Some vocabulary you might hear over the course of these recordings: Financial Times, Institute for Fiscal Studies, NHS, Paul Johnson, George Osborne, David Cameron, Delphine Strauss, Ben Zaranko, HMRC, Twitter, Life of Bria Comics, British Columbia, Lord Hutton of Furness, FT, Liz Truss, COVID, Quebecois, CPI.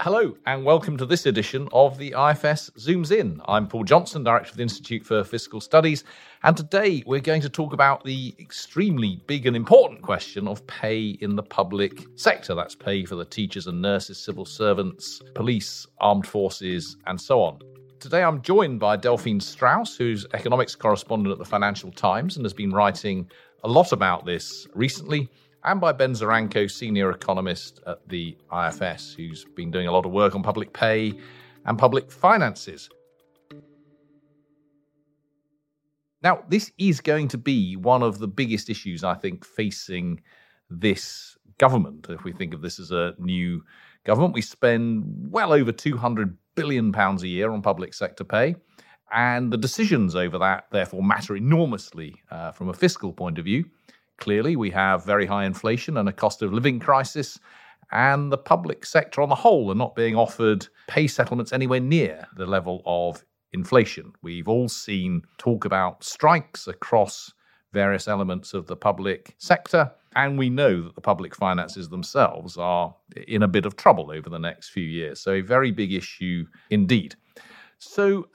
Hello and welcome to this edition of the IFS Zooms In. I'm Paul Johnson, Director of the Institute for Fiscal Studies, and today we're going to talk about the extremely big and important question of pay in the public sector. That's pay for the teachers and nurses, civil servants, police, armed forces, and so on. Today I'm joined by Delphine Strauss, who's economics correspondent at the Financial Times and has been writing a lot about this recently, and by Ben Zaranko, senior economist at the IFS, who's been doing a lot of work on public pay and public finances. Now, this is going to be one of the biggest issues, I think, facing this government. If we think of this as a new government, we spend well over £200 billion a year on public sector pay, and the decisions over that, therefore, matter enormously from a fiscal point of view. Clearly, we have very high inflation and a cost of living crisis, and the public sector on the whole are not being offered pay settlements anywhere near the level of inflation. We've all seen talk about strikes across various elements of the public sector, and we know that the public finances themselves are in a bit of trouble over the next few years. So a very big issue indeed. So,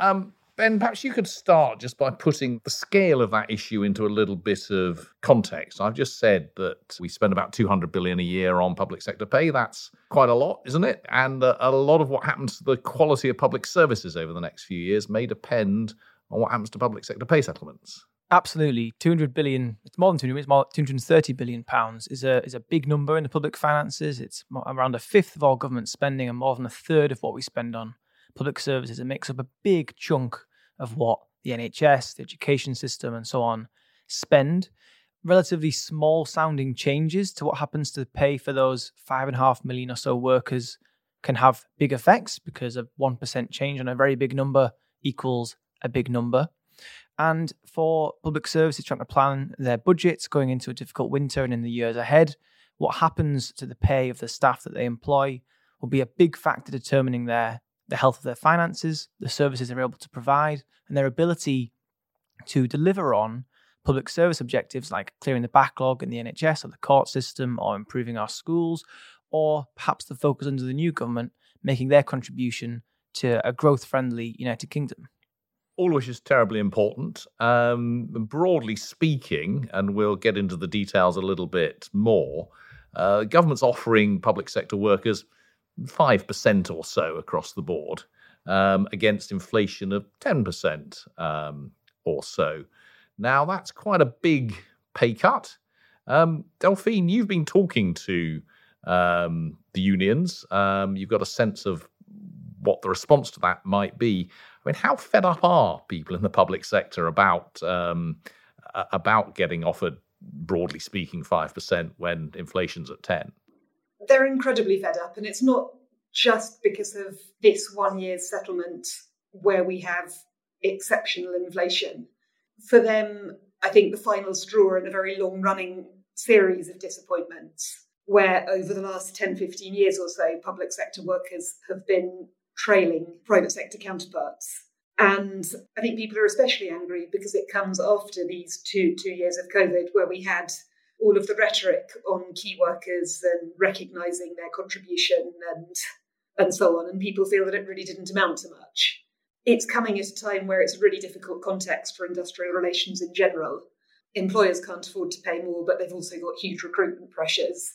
Ben, perhaps you could start just by putting the scale of that issue into a little bit of context. I've just said that we spend about $200 billion a year on public sector pay. That's quite a lot, isn't it? And a lot of what happens to the quality of public services over the next few years may depend on what happens to public sector pay settlements. Absolutely. $200 billion, it's more than 200, it's more like £230 billion is a big number in the public finances. It's around a fifth of all government spending and more than a third of what we spend on public services. It makes up a big chunk of what the NHS, the education system, and so on spend. Relatively small sounding changes to what happens to the pay for those 5.5 million or so workers can have big effects, because a 1% change on a very big number equals a big number. And for public services trying to plan their budgets going into a difficult winter and in the years ahead, what happens to the pay of the staff that they employ will be a big factor determining the health of their finances, the services they're able to provide, and their ability to deliver on public service objectives like clearing the backlog in the NHS or the court system or improving our schools, or perhaps the focus under the new government, making their contribution to a growth-friendly United Kingdom. All which is terribly important. Broadly speaking, and we'll get into the details a little bit more, government's offering public sector workers 5% or so across the board, against inflation of 10% or so. Now, that's quite a big pay cut. Delphine, you've been talking to the unions. You've got a sense of what the response to that might be. I mean, how fed up are people in the public sector about getting offered, broadly speaking, 5% when inflation's at 10%? They're incredibly fed up, and it's not just because of this one year's settlement where we have exceptional inflation. For them, I think the final straw in a very long-running series of disappointments where over the last 10, 15 years or so, public sector workers have been trailing private sector counterparts. And I think people are especially angry because it comes after these two years of COVID where we had all of the rhetoric on key workers and recognising their contribution and so on, and people feel that it really didn't amount to much. It's coming at a time where it's a really difficult context for industrial relations in general. Employers can't afford to pay more, but they've also got huge recruitment pressures.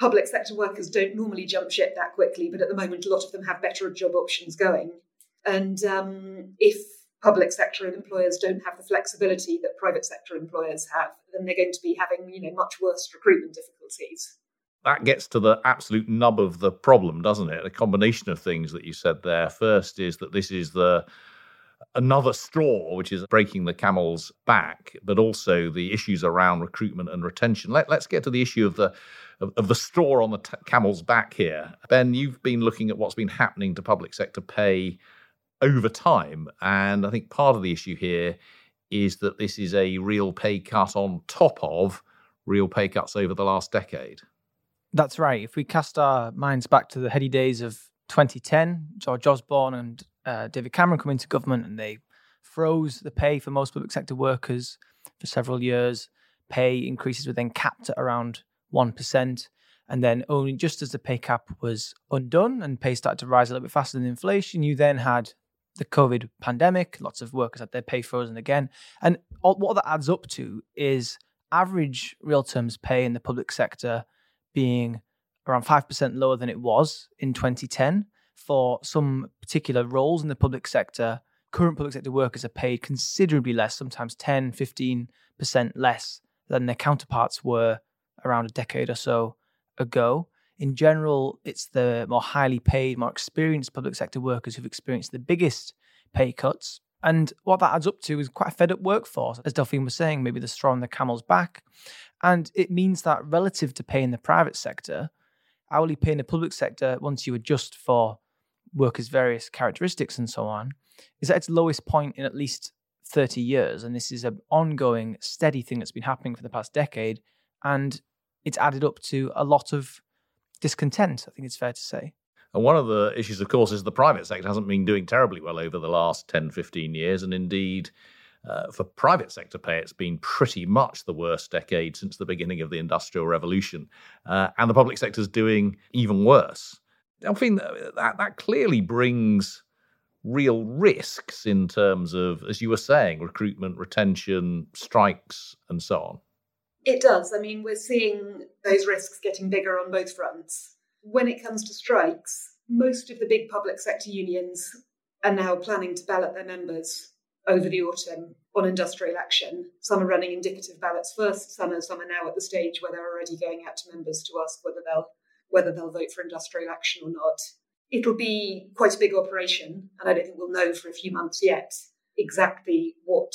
Public sector workers don't normally jump ship that quickly, but at the moment a lot of them have better job options going. And if public sector employers don't have the flexibility that private sector employers have, then they're going to be having, much worse recruitment difficulties. That gets to the absolute nub of the problem, doesn't it? A combination of things that you said there. First is that this is another straw, which is breaking the camel's back, but also the issues around recruitment and retention. Let's get to the issue of the straw on the camel's back here. Ben, you've been looking at what's been happening to public sector pay over time. And I think part of the issue here is that this is a real pay cut on top of real pay cuts over the last decade. That's right. If we cast our minds back to the heady days of 2010, George Osborne and David Cameron come into government and they froze the pay for most public sector workers for several years. Pay increases were then capped at around 1%. And then only just as the pay cap was undone and pay started to rise a little bit faster than inflation, you then had the COVID pandemic. Lots of workers had their pay frozen again. And what that adds up to is average real terms pay in the public sector being around 5% lower than it was in 2010. For some particular roles in the public sector, current public sector workers are paid considerably less, sometimes 10, 15% less than their counterparts were around a decade or so ago. In general, it's the more highly paid, more experienced public sector workers who've experienced the biggest pay cuts. And what that adds up to is quite a fed-up workforce. As Delphine was saying, maybe the straw on the camel's back. And it means that relative to pay in the private sector, hourly pay in the public sector, once you adjust for workers' various characteristics and so on, is at its lowest point in at least 30 years. And this is an ongoing, steady thing that's been happening for the past decade. And it's added up to a lot of discontent, I think it's fair to say. And one of the issues, of course, is the private sector hasn't been doing terribly well over the last 10, 15 years. And indeed, for private sector pay, it's been pretty much the worst decade since the beginning of the Industrial Revolution. And the public sector's doing even worse. Delphine, that clearly brings real risks in terms of, as you were saying, recruitment, retention, strikes, and so on. It does. I mean, we're seeing those risks getting bigger on both fronts. When it comes to strikes, most of the big public sector unions are now planning to ballot their members over the autumn on industrial action. Some are running indicative ballots first, some are now at the stage where they're already going out to members to ask whether they'll vote for industrial action or not. It'll be quite a big operation, and I don't think we'll know for a few months yet exactly what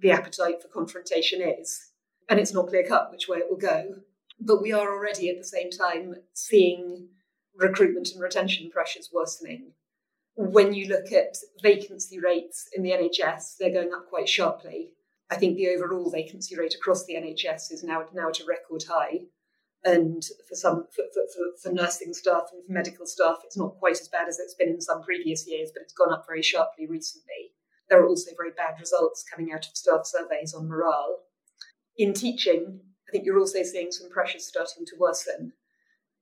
the appetite for confrontation is. And it's not clear-cut which way it will go. But we are already at the same time seeing recruitment and retention pressures worsening. When you look at vacancy rates in the NHS, they're going up quite sharply. I think the overall vacancy rate across the NHS is now at a record high. And for nursing staff and for medical staff, it's not quite as bad as it's been in some previous years, but it's gone up very sharply recently. There are also very bad results coming out of staff surveys on morale. In teaching, I think you're also seeing some pressures starting to worsen,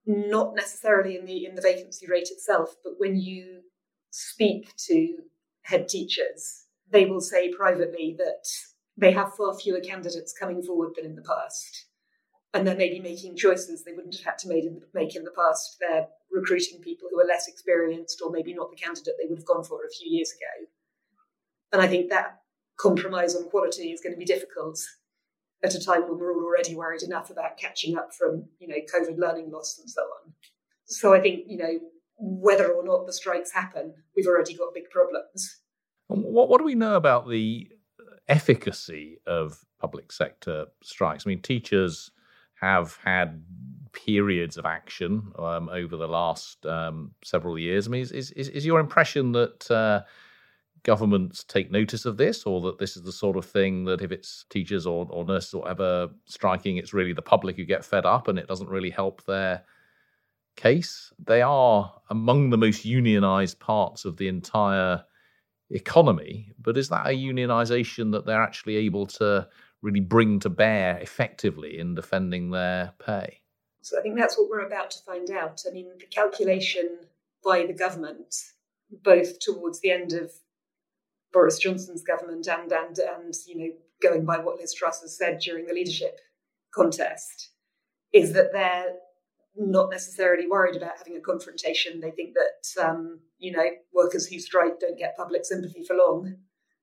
not necessarily in the vacancy rate itself, but when you speak to head teachers, they will say privately that they have far fewer candidates coming forward than in the past. And they're maybe making choices they wouldn't have had to make in the past. They're recruiting people who are less experienced or maybe not the candidate they would have gone for a few years ago. And I think that compromise on quality is going to be difficult at a time when we're all already worried enough about catching up from, COVID learning loss and so on. So I think, whether or not the strikes happen, we've already got big problems. What do we know about the efficacy of public sector strikes? I mean, teachers have had periods of action over the last several years. I mean, is your impression that governments take notice of this, or that this is the sort of thing that if it's teachers or nurses or whatever striking, it's really the public who get fed up and it doesn't really help their case? They are among the most unionised parts of the entire economy, but is that a unionisation that they're actually able to really bring to bear effectively in defending their pay? So I think that's what we're about to find out. I mean, the calculation by the government, both towards the end of Boris Johnson's government and going by what Liz Truss has said during the leadership contest, is that they're not necessarily worried about having a confrontation. They think that, workers who strike don't get public sympathy for long,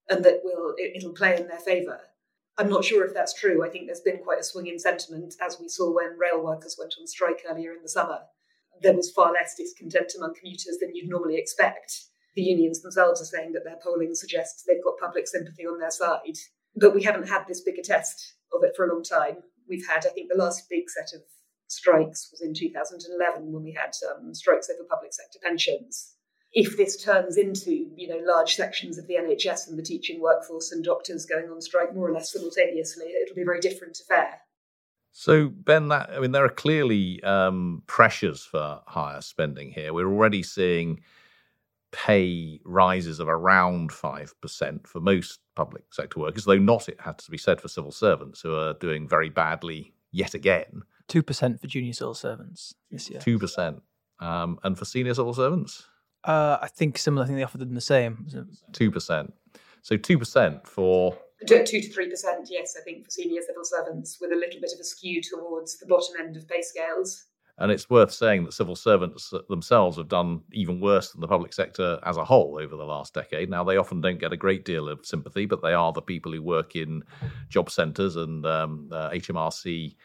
and that it'll play in their favour. I'm not sure if that's true. I think there's been quite a swing in sentiment, as we saw when rail workers went on strike earlier in the summer. There was far less discontent among commuters than you'd normally expect. The unions themselves are saying that their polling suggests they've got public sympathy on their side. But we haven't had this big a test of it for a long time. We've had, I think, the last big set of strikes was in 2011 when we had strikes over public sector pensions. If this turns into, large sections of the NHS and the teaching workforce and doctors going on strike more or less simultaneously, it'll be a very different affair. So, Ben, there are clearly pressures for higher spending here. We're already seeing pay rises of around 5% for most public sector workers, though not, it has to be said, for civil servants who are doing very badly yet again. 2% for junior civil servants this year. 2%. And for senior civil servants? I think similar. I think they offered them the same. 2%. So 2% for... 2 to 3%, yes, I think, for senior civil servants, with a little bit of a skew towards the bottom end of pay scales. And it's worth saying that civil servants themselves have done even worse than the public sector as a whole over the last decade. Now, they often don't get a great deal of sympathy, but they are the people who work in job centres and HMRC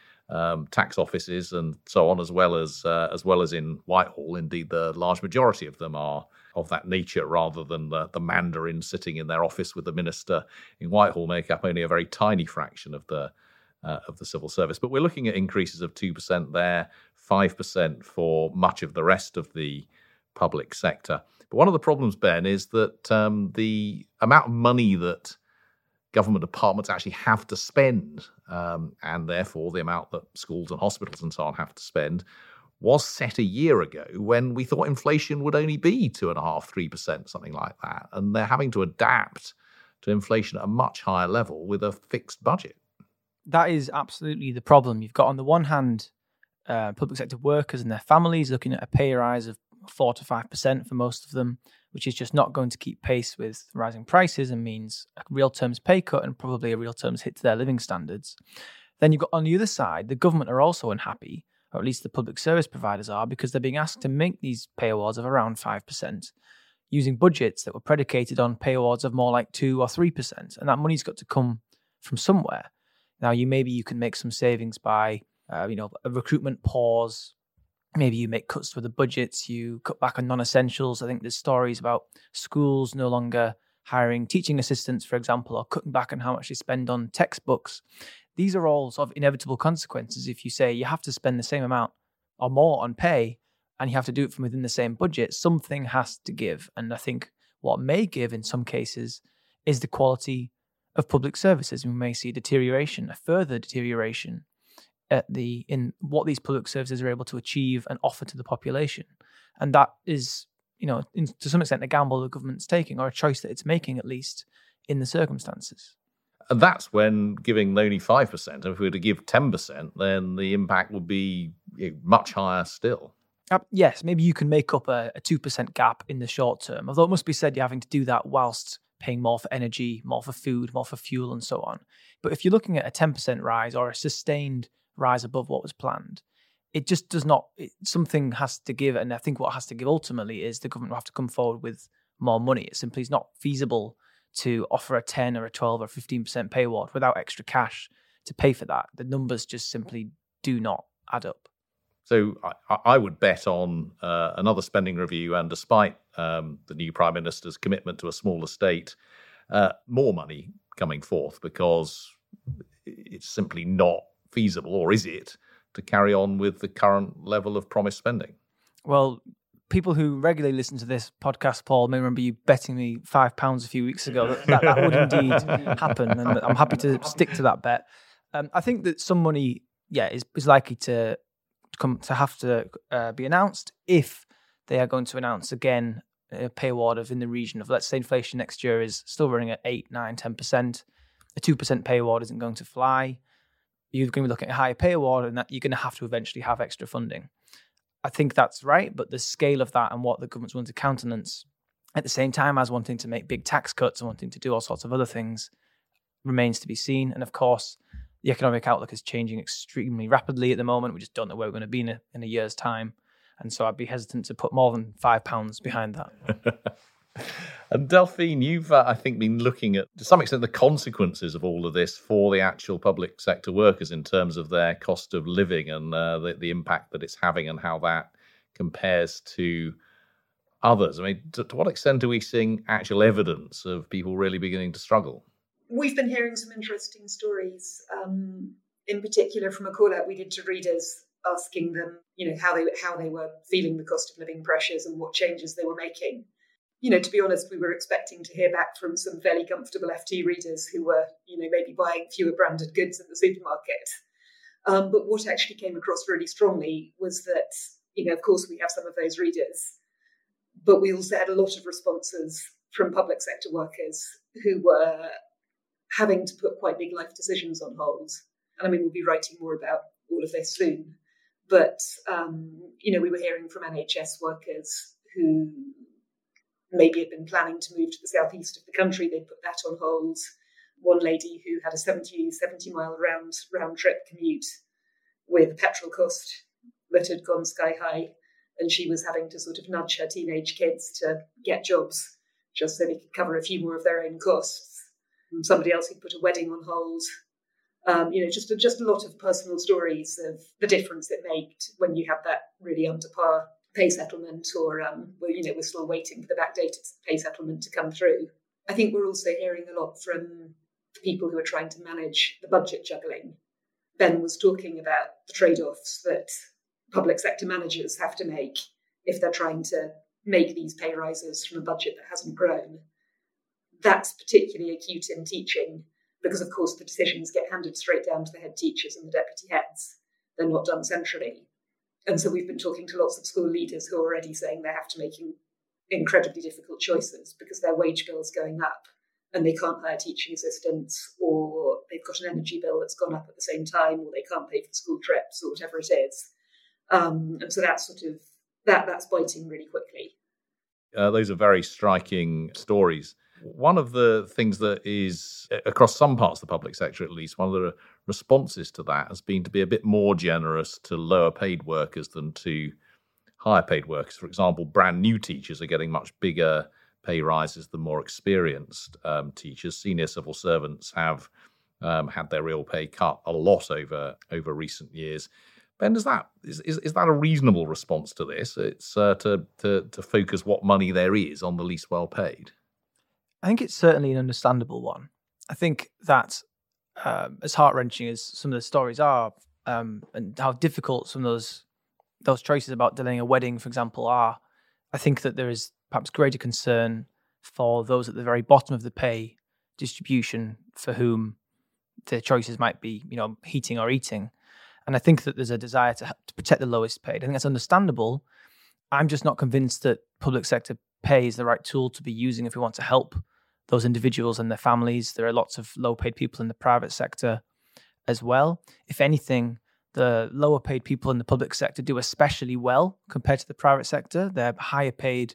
tax offices and so on, as well as in Whitehall. Indeed, the large majority of them are of that nature, rather than the Mandarin sitting in their office with the minister in Whitehall make up only a very tiny fraction of the civil service. But we're looking at increases of 2% there, 5% for much of the rest of the public sector. But one of the problems, Ben, is that the amount of money that government departments actually have to spend, and therefore the amount that schools and hospitals and so on have to spend, was set a year ago when we thought inflation would only be 2.5%, 3%, something like that. And they're having to adapt to inflation at a much higher level with a fixed budget. That is absolutely the problem. You've got, on the one hand, public sector workers and their families looking at a pay rise of 4 to 5% for most of them, which is just not going to keep pace with rising prices and means a real terms pay cut and probably a real terms hit to their living standards. Then you've got, on the other side, the government are also unhappy, or at least the public service providers are, because they're being asked to make these pay awards of around 5%, using budgets that were predicated on pay awards of more like 2 or 3%. And that money's got to come from somewhere. Now, you can make some savings by, a recruitment pause. Maybe you make cuts to the budgets, you cut back on non-essentials. I think there's stories about schools no longer hiring teaching assistants, for example, or cutting back on how much they spend on textbooks. These are all sort of inevitable consequences if you say you have to spend the same amount or more on pay and you have to do it from within the same budget. Something has to give. And I think what may give in some cases is the quality of public services. We may see deterioration, a further deterioration in what these public services are able to achieve and offer to the population. And that is, to some extent, a gamble the government's taking, or a choice that it's making, at least in the circumstances. And that's when giving only 5%. And if we were to give 10%, then the impact would be much higher still. Yes, maybe you can make up a 2% gap in the short term, although it must be said you're having to do that whilst paying more for energy, more for food, more for fuel, and so on. But if you're looking at a 10% rise or a sustained rise above what was planned, it just does not... something has to give, and I think what has to give ultimately is the government will have to come forward with more money. It simply is not feasible to offer a 10 or a 12 or 15% pay award without extra cash to pay for that. The numbers just simply do not add up. So I would bet on another spending review, and despite the new Prime Minister's commitment to a smaller state, more money coming forth, because it's simply not feasible, or is it, to carry on with the current level of promised spending? Well, people who regularly listen to this podcast, Paul, may remember you betting me £5 a few weeks ago that would indeed happen, and I'm happy to stick to that bet. I think that some money, is likely to come to have to be announced if they are going to announce again a pay award of in the region of, let's say, inflation next year is still running at 8, 9, 10%. A 2% pay award isn't going to fly. You're going to be looking at a higher pay award, and that you're going to have to eventually have extra funding. I think that's right, but the scale of that and what the government's willing to countenance at the same time as wanting to make big tax cuts and wanting to do all sorts of other things remains to be seen. And of course, the economic outlook is changing extremely rapidly at the moment. We just don't know where we're going to be in a year's time. And so I'd be hesitant to put more than £5 behind that. And Delphine, you've, I think, been looking at, to some extent, the consequences of all of this for the actual public sector workers in terms of their cost of living and the impact that it's having and how that compares to others. I mean, to what extent are we seeing actual evidence of people really beginning to struggle? We've been hearing some interesting stories, in particular from a call-out we did to readers, asking them, how they were feeling the cost of living pressures and what changes they were making. To be honest, we were expecting to hear back from some fairly comfortable FT readers who were, maybe buying fewer branded goods in the supermarket. But what actually came across really strongly was that, of course, we have some of those readers, but we also had a lot of responses from public sector workers who were having to put quite big life decisions on hold. And I mean, we'll be writing more about all of this soon. But, we were hearing from NHS workers who maybe had been planning to move to the southeast of the country. They put that on hold. One lady who had a 70-mile round trip commute with petrol cost that had gone sky high, and she was having to sort of nudge her teenage kids to get jobs just so they could cover a few more of their own costs. And somebody else who'd put a wedding on hold. Just a lot of personal stories of the difference it made when you have that really under par pay settlement, or we're still waiting for the backdated pay settlement to come through. I think we're also hearing a lot from the people who are trying to manage the budget juggling. Ben was talking about the trade-offs that public sector managers have to make if they're trying to make these pay rises from a budget that hasn't grown. That's particularly acute in teaching, because, of course, the decisions get handed straight down to the head teachers and the deputy heads. They're not done centrally. And so we've been talking to lots of school leaders who are already saying they have to make incredibly difficult choices because their wage bill's going up and they can't hire teaching assistants, or they've got an energy bill that's gone up at the same time, or they can't pay for school trips or whatever it is. And so that's that's biting really quickly. Those are very striking stories. One of the things that is, across some parts of the public sector at least, one of the responses to that has been to be a bit more generous to lower paid workers than to higher paid workers. For example, brand new teachers are getting much bigger pay rises than more experienced teachers. Senior civil servants have had their real pay cut a lot over recent years. Ben, is that a reasonable response to this? It's to focus what money there is on the least well paid. I think it's certainly an understandable one. I think that as heart-wrenching as some of the stories are, and how difficult some of those choices about delaying a wedding, for example, are, I think that there is perhaps greater concern for those at the very bottom of the pay distribution, for whom their choices might be, heating or eating. And I think that there's a desire to protect the lowest paid. I think that's understandable. I'm just not convinced that public sector pay is the right tool to be using if we want to help those individuals and their families. There are lots of low-paid people in the private sector as well. If anything, the lower-paid people in the public sector do especially well compared to the private sector. Their higher-paid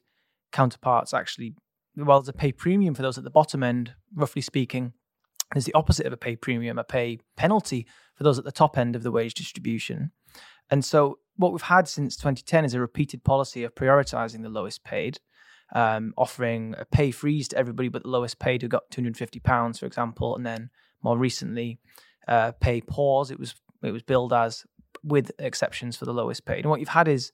counterparts actually, well, there's a pay premium for those at the bottom end, roughly speaking. There's the opposite of a pay premium, a pay penalty for those at the top end of the wage distribution. And so what we've had since 2010 is a repeated policy of prioritising the lowest paid, offering a pay freeze to everybody but the lowest paid who got £250, for example, and then more recently pay pause, it was billed as, with exceptions for the lowest paid. And what you've had is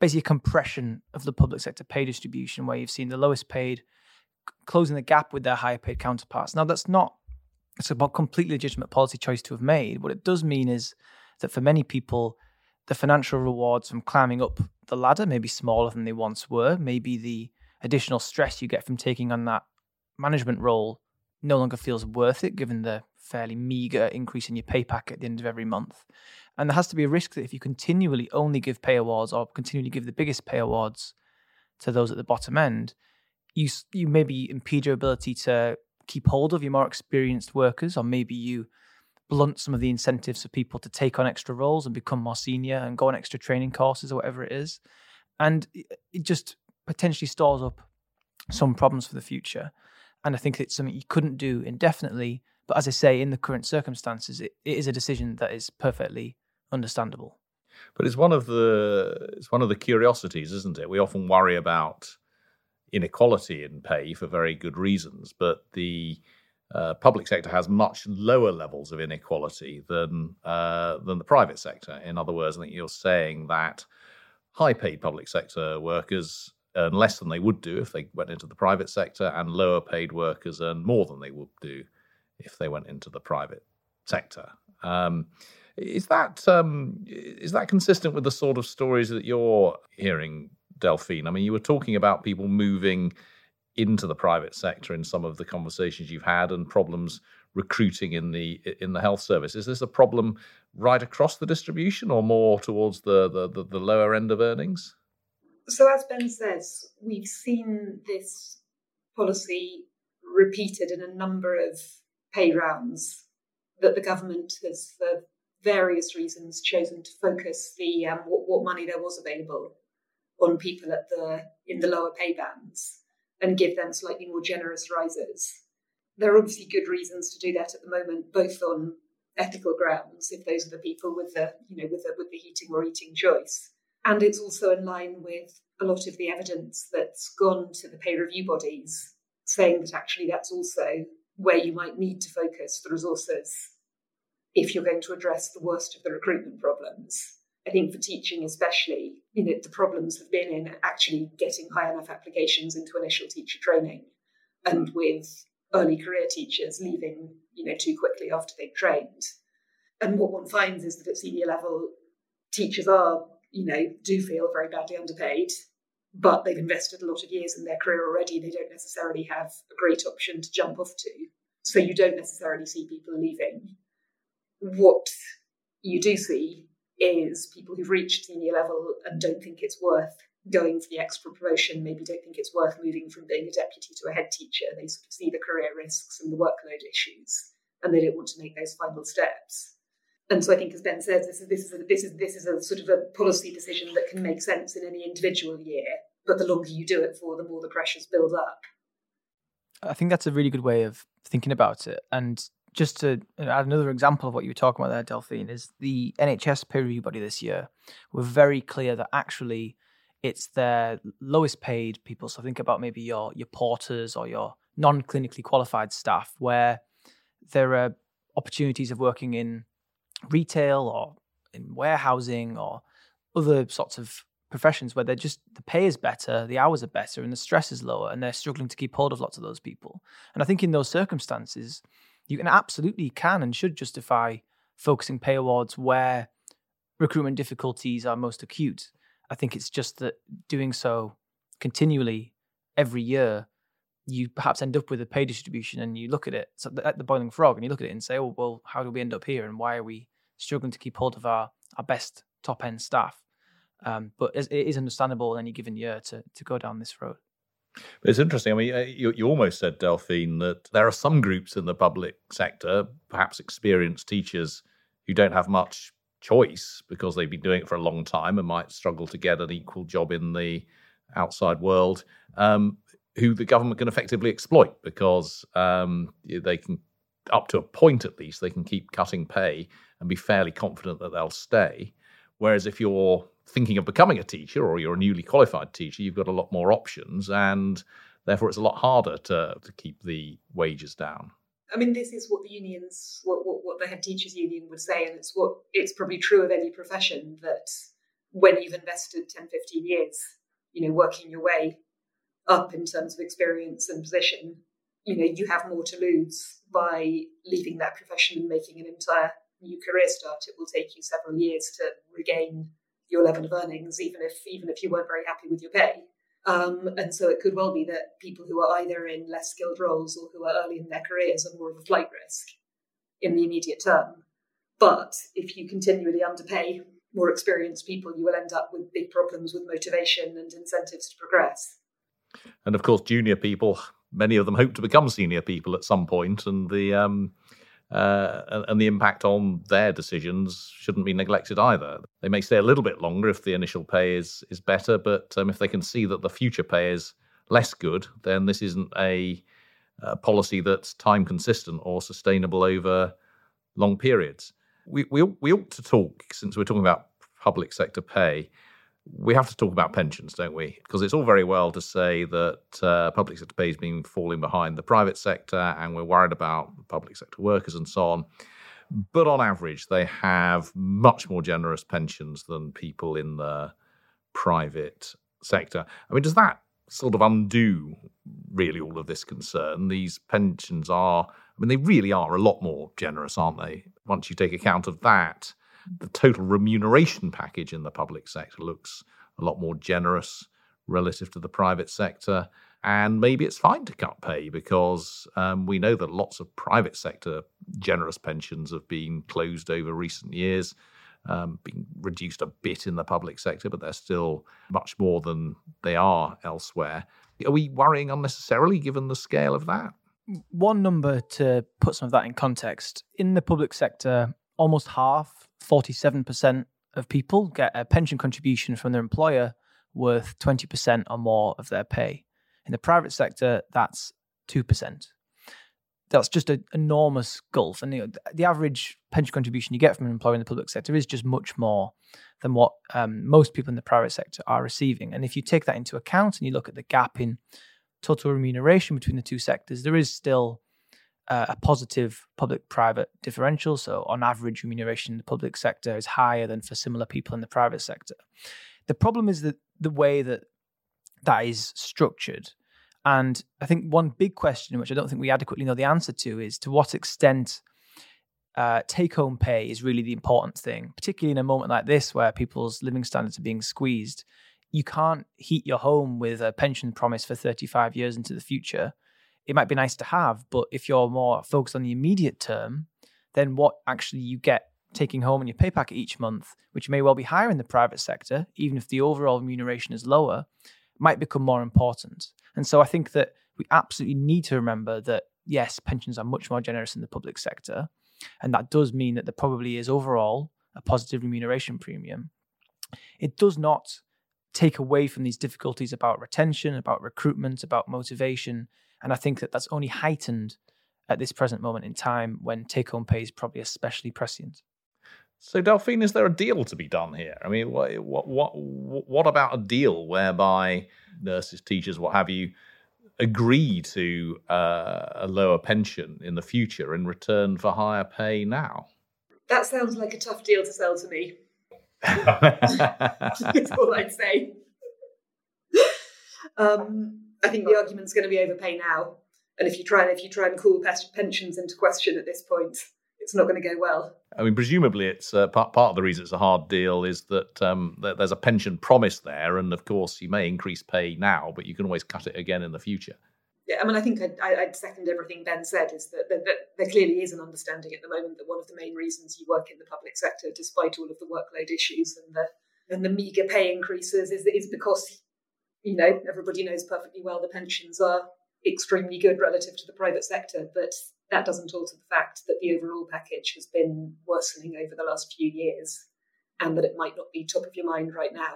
basically a compression of the public sector pay distribution, where you've seen the lowest paid closing the gap with their higher paid counterparts. Now, it's a completely legitimate policy choice to have made. What it does mean is that for many people, the financial rewards from climbing up the ladder may be smaller than they once were. Maybe the additional stress you get from taking on that management role no longer feels worth it, given the fairly meagre increase in your pay packet at the end of every month. And there has to be a risk that if you continually only give pay awards, or continually give the biggest pay awards to those at the bottom end, you maybe impede your ability to keep hold of your more experienced workers, or maybe you blunt some of the incentives for people to take on extra roles and become more senior and go on extra training courses or whatever it is. And it just potentially stores up some problems for the future. And I think it's something you couldn't do indefinitely. But as I say, in the current circumstances, it is a decision that is perfectly understandable. But it's one of the curiosities, isn't it? We often worry about inequality in pay for very good reasons, but the public sector has much lower levels of inequality than the private sector. In other words, I think you're saying that high-paid public sector workers earn less than they would do if they went into the private sector, and lower-paid workers earn more than they would do if they went into the private sector. Is that consistent with the sort of stories that you're hearing, Delphine? I mean, you were talking about people moving into the private sector in some of the conversations you've had, and problems recruiting in the health service. Is this a problem right across the distribution, or more towards the lower end of earnings? So as Ben says, we've seen this policy repeated in a number of pay rounds that the government has, for various reasons, chosen to focus the what money there was available on people at in the lower pay bands and give them slightly more generous rises. There are obviously good reasons to do that at the moment, both on ethical grounds, if those are the people with the, you know, with the heating or eating choice. And it's also in line with a lot of the evidence that's gone to the pay review bodies, saying that actually that's also where you might need to focus the resources if you're going to address the worst of the recruitment problems. I think for teaching especially, you know, the problems have been in actually getting high enough applications into initial teacher training, and with early career teachers leaving, you know, too quickly after they've trained. And what one finds is that at senior level, teachers are, you know, do feel very badly underpaid, but they've invested a lot of years in their career already. They don't necessarily have a great option to jump off to. So you don't necessarily see people leaving. What you do see is people who've reached senior level and don't think it's worth going for the extra promotion, maybe don't think it's worth moving from being a deputy to a head teacher. They sort of see the career risks and the workload issues, and they don't want to make those final steps. And so I think, as Ben says, this is a sort of a policy decision that can make sense in any individual year, but the longer you do it for, the more the pressures build up. I think that's a really good way of thinking about it. And just to add another example of what you were talking about there, Delphine, is the NHS peer review body this year were very clear that actually it's their lowest paid people. So think about maybe your porters or your non-clinically qualified staff, where there are opportunities of working in retail or in warehousing or other sorts of professions where they're just, the pay is better, the hours are better, and the stress is lower, and they're struggling to keep hold of lots of those people. And I think in those circumstances, you can absolutely and should justify focusing pay awards where recruitment difficulties are most acute. I think it's just that doing so continually every year, you perhaps end up with a pay distribution and you look at it so at the boiling frog and you look at it and say, oh, well, how do we end up here? And why are we struggling to keep hold of our best top end staff? But it is understandable in any given year to go down this road. But it's interesting. I mean, you almost said, Delphine, that there are some groups in the public sector, perhaps experienced teachers, who don't have much choice because they've been doing it for a long time and might struggle to get an equal job in the outside world, who the government can effectively exploit because they can, up to a point at least, they can keep cutting pay and be fairly confident that they'll stay. Whereas if you're thinking of becoming a teacher or you're a newly qualified teacher, you've got a lot more options, and therefore it's a lot harder to keep the wages down. I mean, this is what the unions, what the head teachers union would say, and it's probably true of any profession, that when you've invested 10, 15 years, you know, working your way up in terms of experience and position, you know, you have more to lose by leaving that profession and making an entire new career start. It will take you several years to regain your level of earnings, even if you weren't very happy with your pay. And so it could well be that people who are either in less skilled roles or who are early in their careers are more of a flight risk in the immediate term. But if you continually underpay more experienced people, you will end up with big problems with motivation and incentives to progress. And of course, junior people, many of them hope to become senior people at some point, and the impact on their decisions shouldn't be neglected either. They may stay a little bit longer if the initial pay is better, but if they can see that the future pay is less good, then this isn't a policy that's time consistent or sustainable over long periods. We ought to talk, since we're talking about public sector pay, we have to talk about pensions, don't we? Because it's all very well to say that public sector pay has been falling behind the private sector and we're worried about public sector workers and so on. But on average, they have much more generous pensions than people in the private sector. I mean, does that sort of undo really all of this concern? These pensions are, I mean, they really are a lot more generous, aren't they? Once you take account of that, the total remuneration package in the public sector looks a lot more generous relative to the private sector. And maybe it's fine to cut pay because we know that lots of private sector generous pensions have been closed over recent years, being reduced a bit in the public sector, but they're still much more than they are elsewhere. Are we worrying unnecessarily given the scale of that? One number to put some of that in context, in the public sector, almost half 47% of people get a pension contribution from their employer worth 20% or more of their pay. In the private sector, that's 2%. That's just an enormous gulf. And the average pension contribution you get from an employer in the public sector is just much more than what most people in the private sector are receiving. And if you take that into account and you look at the gap in total remuneration between the two sectors, there is still a positive public-private differential. So on average, remuneration in the public sector is higher than for similar people in the private sector. The problem is that the way that that is structured. And I think one big question, which I don't think we adequately know the answer to, is to what extent take-home pay is really the important thing, particularly in a moment like this where people's living standards are being squeezed. You can't heat your home with a pension promise for 35 years into the future. It might be nice to have, but if you're more focused on the immediate term, then what actually you get taking home in your pay packet each month, which may well be higher in the private sector, even if the overall remuneration is lower, might become more important. And so I think that we absolutely need to remember that, yes, pensions are much more generous in the public sector. And that does mean that there probably is overall a positive remuneration premium. It does not take away from these difficulties about retention, about recruitment, about motivation. And I think that that's only heightened at this present moment in time when take-home pay is probably especially prescient. So, Delphine, is there a deal to be done here? I mean, what about a deal whereby nurses, teachers, what have you, agree to a lower pension in the future in return for higher pay now? That sounds like a tough deal to sell to me. That's all I'd say. I think the argument's going to be overpay now, and if you try and call pensions into question at this point, it's not going to go well. I mean, presumably it's part of the reason it's a hard deal is that there's a pension promise there, and of course you may increase pay now, but you can always cut it again in the future. Yeah, I mean, I think I'd second everything Ben said, is that there clearly is an understanding at the moment that one of the main reasons you work in the public sector, despite all of the workload issues and the meagre pay increases, is because, you know, everybody knows perfectly well the pensions are extremely good relative to the private sector, but that doesn't alter the fact that the overall package has been worsening over the last few years, and that it might not be top of your mind right now.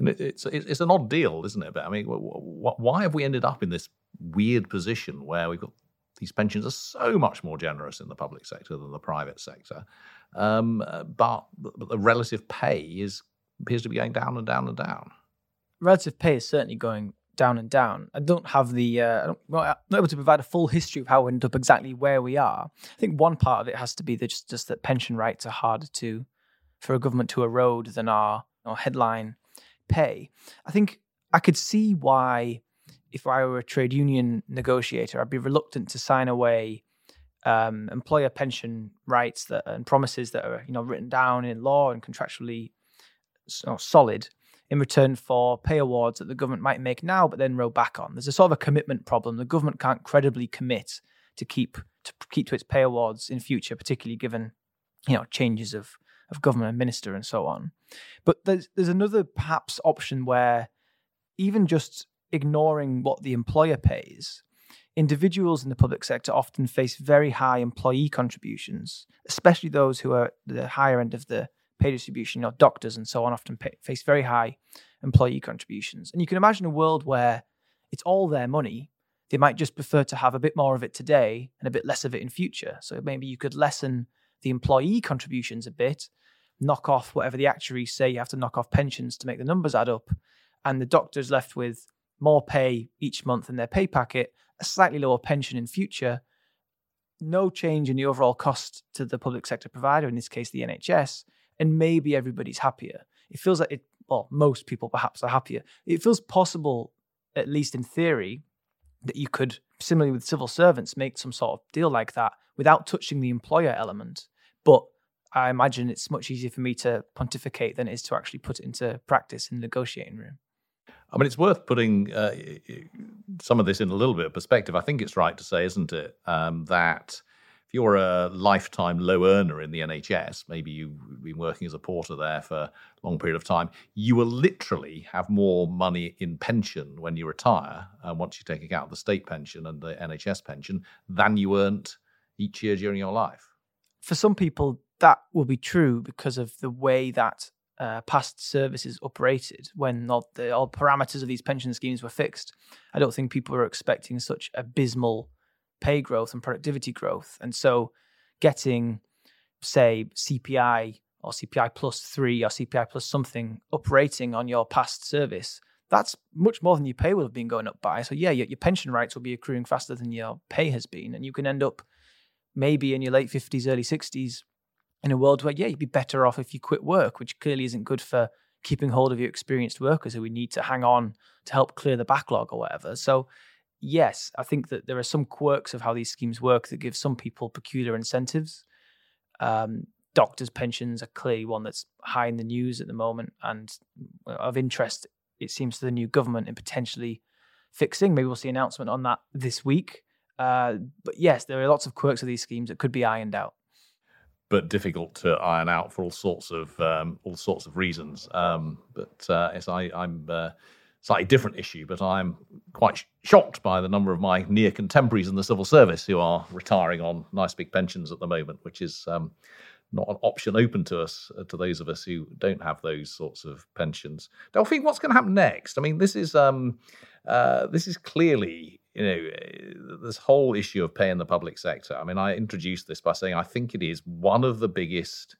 And it's an odd deal, isn't it? But I mean, why have we ended up in this weird position where we've got these pensions are so much more generous in the public sector than the private sector, but the relative pay appears to be going down and down and down. Relative pay is certainly going down and down. I don't have the, I'm not able to provide a full history of how we ended up exactly where we are. I think one part of it has to be just that pension rights are harder for a government to erode than our headline pay. I think I could see why, if I were a trade union negotiator, I'd be reluctant to sign away employer pension rights and promises that are, written down in law and contractually solid, in return for pay awards that the government might make now, but then row back on. There's a sort of a commitment problem. The government can't credibly commit to keep to its pay awards in future, particularly given, changes of government and minister and so on. But there's another perhaps option where even just ignoring what the employer pays, individuals in the public sector often face very high employee contributions, especially those who are at the higher end of the pay distribution, doctors and so on often face very high employee contributions. And you can imagine a world where it's all their money. They might just prefer to have a bit more of it today and a bit less of it in future. So maybe you could lessen the employee contributions a bit, knock off whatever the actuaries say you have to knock off pensions to make the numbers add up, and the doctor's left with more pay each month in their pay packet, a slightly lower pension in future, no change in the overall cost to the public sector provider, in this case the NHS, and maybe everybody's happier. It feels like most people perhaps are happier. It feels possible, at least in theory, that you could, similarly with civil servants, make some sort of deal like that without touching the employer element. But I imagine it's much easier for me to pontificate than it is to actually put it into practice in the negotiating room. I mean, it's worth putting some of this in a little bit of perspective. I think it's right to say, isn't it, that if you're a lifetime low earner in the NHS, maybe you've been working as a porter there for a long period of time, you will literally have more money in pension when you retire, once you take account the state pension and the NHS pension, than you earned each year during your life. For some people, that will be true because of the way that past services operated when not the all parameters of these pension schemes were fixed. I don't think people were expecting such abysmal pay growth and productivity growth. And so getting, say, CPI or CPI plus 3 or CPI plus something operating on your past service, that's much more than your pay will have been going up by. So yeah, your pension rights will be accruing faster than your pay has been. And you can end up maybe in your late 50s, early 60s in a world where, yeah, you'd be better off if you quit work, which clearly isn't good for keeping hold of your experienced workers who we need to hang on to help clear the backlog or whatever. So yes, I think that there are some quirks of how these schemes work that give some people peculiar incentives. Doctors' pensions are clearly one that's high in the news at the moment and of interest, it seems, to the new government in potentially fixing. Maybe we'll see an announcement on that this week. But yes, there are lots of quirks of these schemes that could be ironed out. But difficult to iron out for all sorts of reasons. I'm slightly different issue, but I'm quite shocked by the number of my near contemporaries in the civil service who are retiring on nice big pensions at the moment, which is not an option open to us, to those of us who don't have those sorts of pensions. Delphine, what's going to happen next? I mean, this is clearly, this whole issue of pay in the public sector. I mean, I introduced this by saying I think it is one of the biggest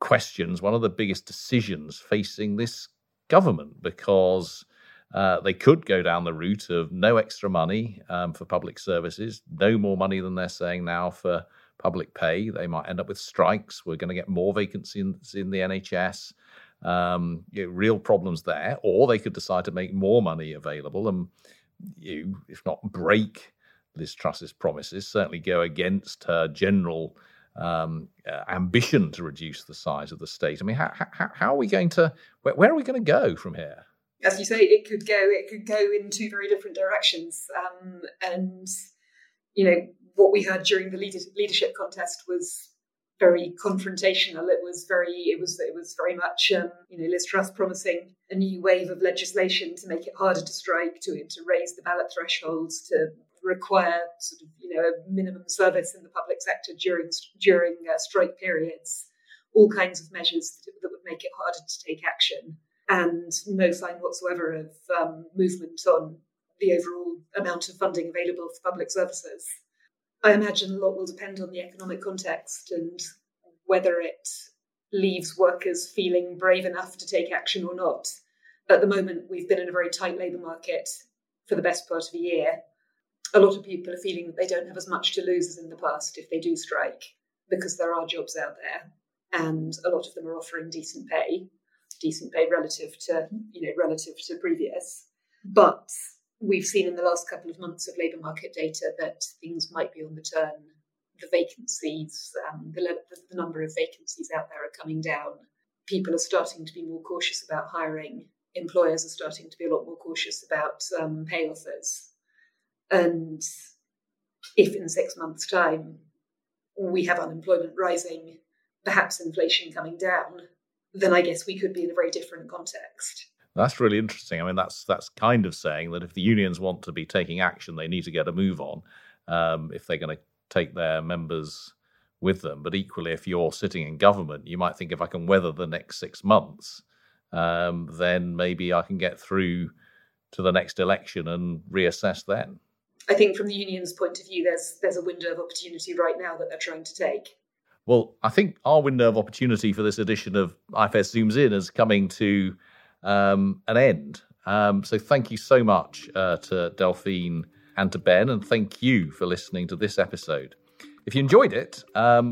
questions, one of the biggest decisions facing this government, because they could go down the route of no extra money for public services, no more money than they're saying now for public pay. They might end up with strikes. We're going to get more vacancies in the NHS. Real problems there. Or they could decide to make more money available and, if not break Liz Truss's promises, certainly go against her general ambition to reduce the size of the state. I mean, how are we going to? Where are we going to go from here? As you say, it could go in two very different directions. What we heard during the leadership contest was very confrontational. It was very much Liz Truss promising a new wave of legislation to make it harder to strike, to raise the ballot thresholds, to require sort of a minimum service in the public sector during strike periods, all kinds of measures that would make it harder to take action, and no sign whatsoever of movement on the overall amount of funding available for public services. I imagine a lot will depend on the economic context and whether it leaves workers feeling brave enough to take action or not. At the moment, we've been in a very tight labour market for the best part of a year. A lot of people are feeling that they don't have as much to lose as in the past if they do strike, because there are jobs out there and a lot of them are offering decent pay relative to previous. But we've seen in the last couple of months of labour market data that things might be on the turn. The vacancies, the number of vacancies out there are coming down. People are starting to be more cautious about hiring. Employers are starting to be a lot more cautious about pay offers. And if in 6 months' time we have unemployment rising, perhaps inflation coming down, then I guess we could be in a very different context. That's really interesting. I mean, that's kind of saying that if the unions want to be taking action, they need to get a move on if they're going to take their members with them. But equally, if you're sitting in government, you might think, if I can weather the next 6 months, then maybe I can get through to the next election and reassess then. I think from the union's point of view, there's a window of opportunity right now that they're trying to take. Well, I think our window of opportunity for this edition of IFS Zooms In is coming to an end. So thank you so much to Delphine and to Ben, and thank you for listening to this episode. If you enjoyed it,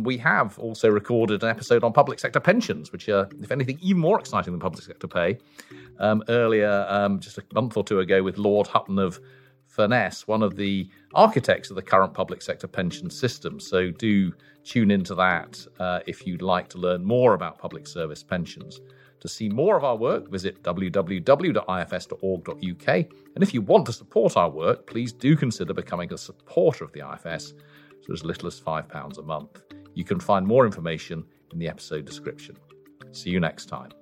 we have also recorded an episode on public sector pensions, which are, if anything, even more exciting than public sector pay. Earlier, just a month or two ago, with Lord Hutton of Furness, one of the architects of the current public sector pension system. So do tune into that if you'd like to learn more about public service pensions. To see more of our work, visit www.ifs.org.uk. And if you want to support our work, please do consider becoming a supporter of the IFS for as little as £5 a month. You can find more information in the episode description. See you next time.